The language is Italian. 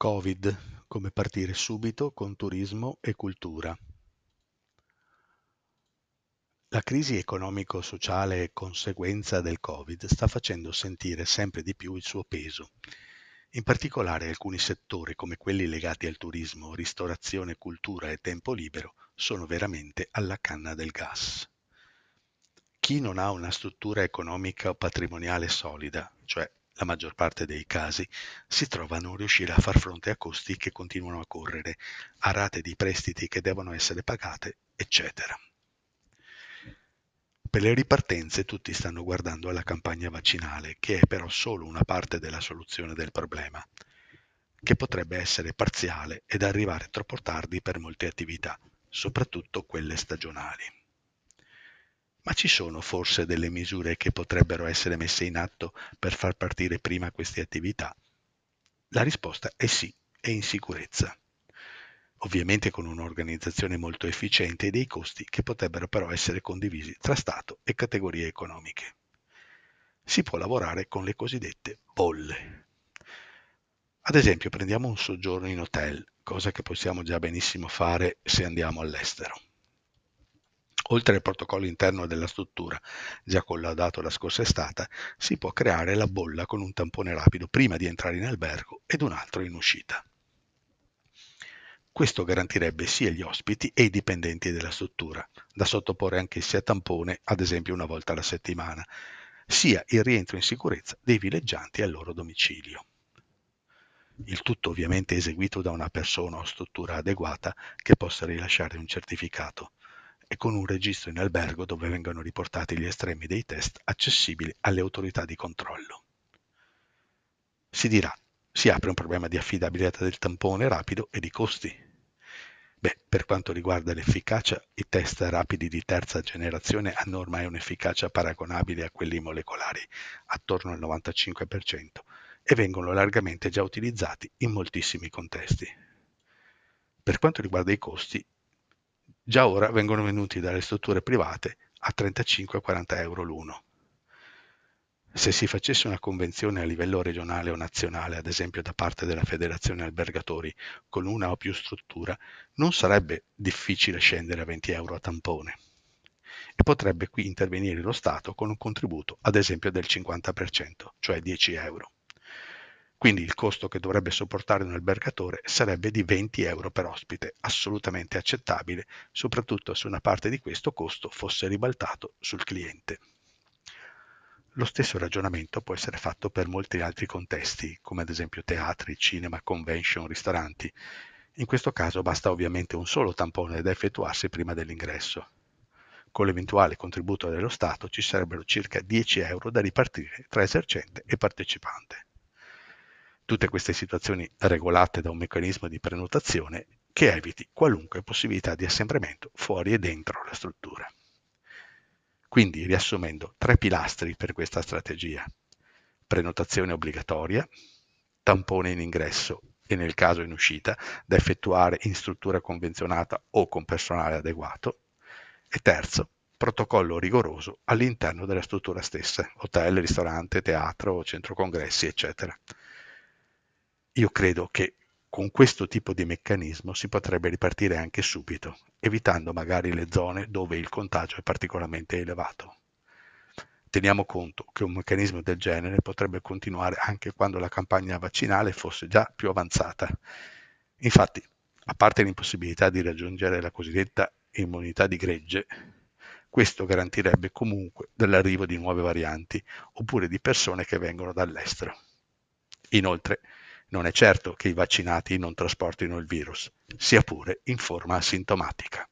Covid, come partire subito con turismo e cultura. La crisi economico-sociale conseguenza del Covid sta facendo sentire sempre di più il suo peso. In particolare alcuni settori come quelli legati al turismo, ristorazione, cultura e tempo libero sono veramente alla canna del gas. Chi non ha una struttura economica o patrimoniale solida, cioè la maggior parte dei casi, si trova a non riuscire a far fronte a costi che continuano a correre, a rate di prestiti che devono essere pagate, eccetera. Per le ripartenze tutti stanno guardando alla campagna vaccinale, che è però solo una parte della soluzione del problema, che potrebbe essere parziale ed arrivare troppo tardi per molte attività, soprattutto quelle stagionali. Ma ci sono forse delle misure che potrebbero essere messe in atto per far partire prima queste attività? La risposta è sì, e in sicurezza. Ovviamente con un'organizzazione molto efficiente e dei costi che potrebbero però essere condivisi tra Stato e categorie economiche. Si può lavorare con le cosiddette bolle. Ad esempio, prendiamo un soggiorno in hotel, cosa che possiamo già benissimo fare se andiamo all'estero. Oltre al protocollo interno della struttura, già collaudato la scorsa estate, si può creare la bolla con un tampone rapido prima di entrare in albergo ed un altro in uscita. Questo garantirebbe sia gli ospiti e i dipendenti della struttura, da sottoporre anch'essi a tampone, ad esempio una volta alla settimana, sia il rientro in sicurezza dei villeggianti al loro domicilio. Il tutto ovviamente eseguito da una persona o struttura adeguata che possa rilasciare un certificato, e con un registro in albergo dove vengono riportati gli estremi dei test accessibili alle autorità di controllo. Si dirà, si apre un problema di affidabilità del tampone rapido e di costi. Beh, per quanto riguarda l'efficacia, i test rapidi di terza generazione hanno ormai un'efficacia paragonabile a quelli molecolari, attorno al 95%, e vengono largamente già utilizzati in moltissimi contesti. Per quanto riguarda i costi, già ora vengono venduti dalle strutture private a 35-40 euro l'uno. Se si facesse una convenzione a livello regionale o nazionale, ad esempio da parte della Federazione Albergatori, con una o più struttura, non sarebbe difficile scendere a 20 euro a tampone. E potrebbe qui intervenire lo Stato con un contributo, ad esempio, del 50%, cioè 10 euro. Quindi il costo che dovrebbe sopportare un albergatore sarebbe di 20 euro per ospite, assolutamente accettabile, soprattutto se una parte di questo costo fosse ribaltato sul cliente. Lo stesso ragionamento può essere fatto per molti altri contesti, come ad esempio teatri, cinema, convention, ristoranti. In questo caso basta ovviamente un solo tampone da effettuarsi prima dell'ingresso. Con l'eventuale contributo dello Stato ci sarebbero circa 10 euro da ripartire tra esercente e partecipante. Tutte queste situazioni regolate da un meccanismo di prenotazione che eviti qualunque possibilità di assembramento fuori e dentro la struttura. Quindi, riassumendo, tre pilastri per questa strategia: prenotazione obbligatoria, tampone in ingresso e nel caso in uscita da effettuare in struttura convenzionata o con personale adeguato, e terzo, protocollo rigoroso all'interno della struttura stessa, hotel, ristorante, teatro, centro congressi, eccetera. Io credo che con questo tipo di meccanismo si potrebbe ripartire anche subito, evitando magari le zone dove il contagio è particolarmente elevato. Teniamo conto che un meccanismo del genere potrebbe continuare anche quando la campagna vaccinale fosse già più avanzata. Infatti, a parte l'impossibilità di raggiungere la cosiddetta immunità di gregge, questo garantirebbe comunque dell'arrivo di nuove varianti oppure di persone che vengono dall'estero. Inoltre, non è certo che i vaccinati non trasportino il virus, sia pure in forma asintomatica.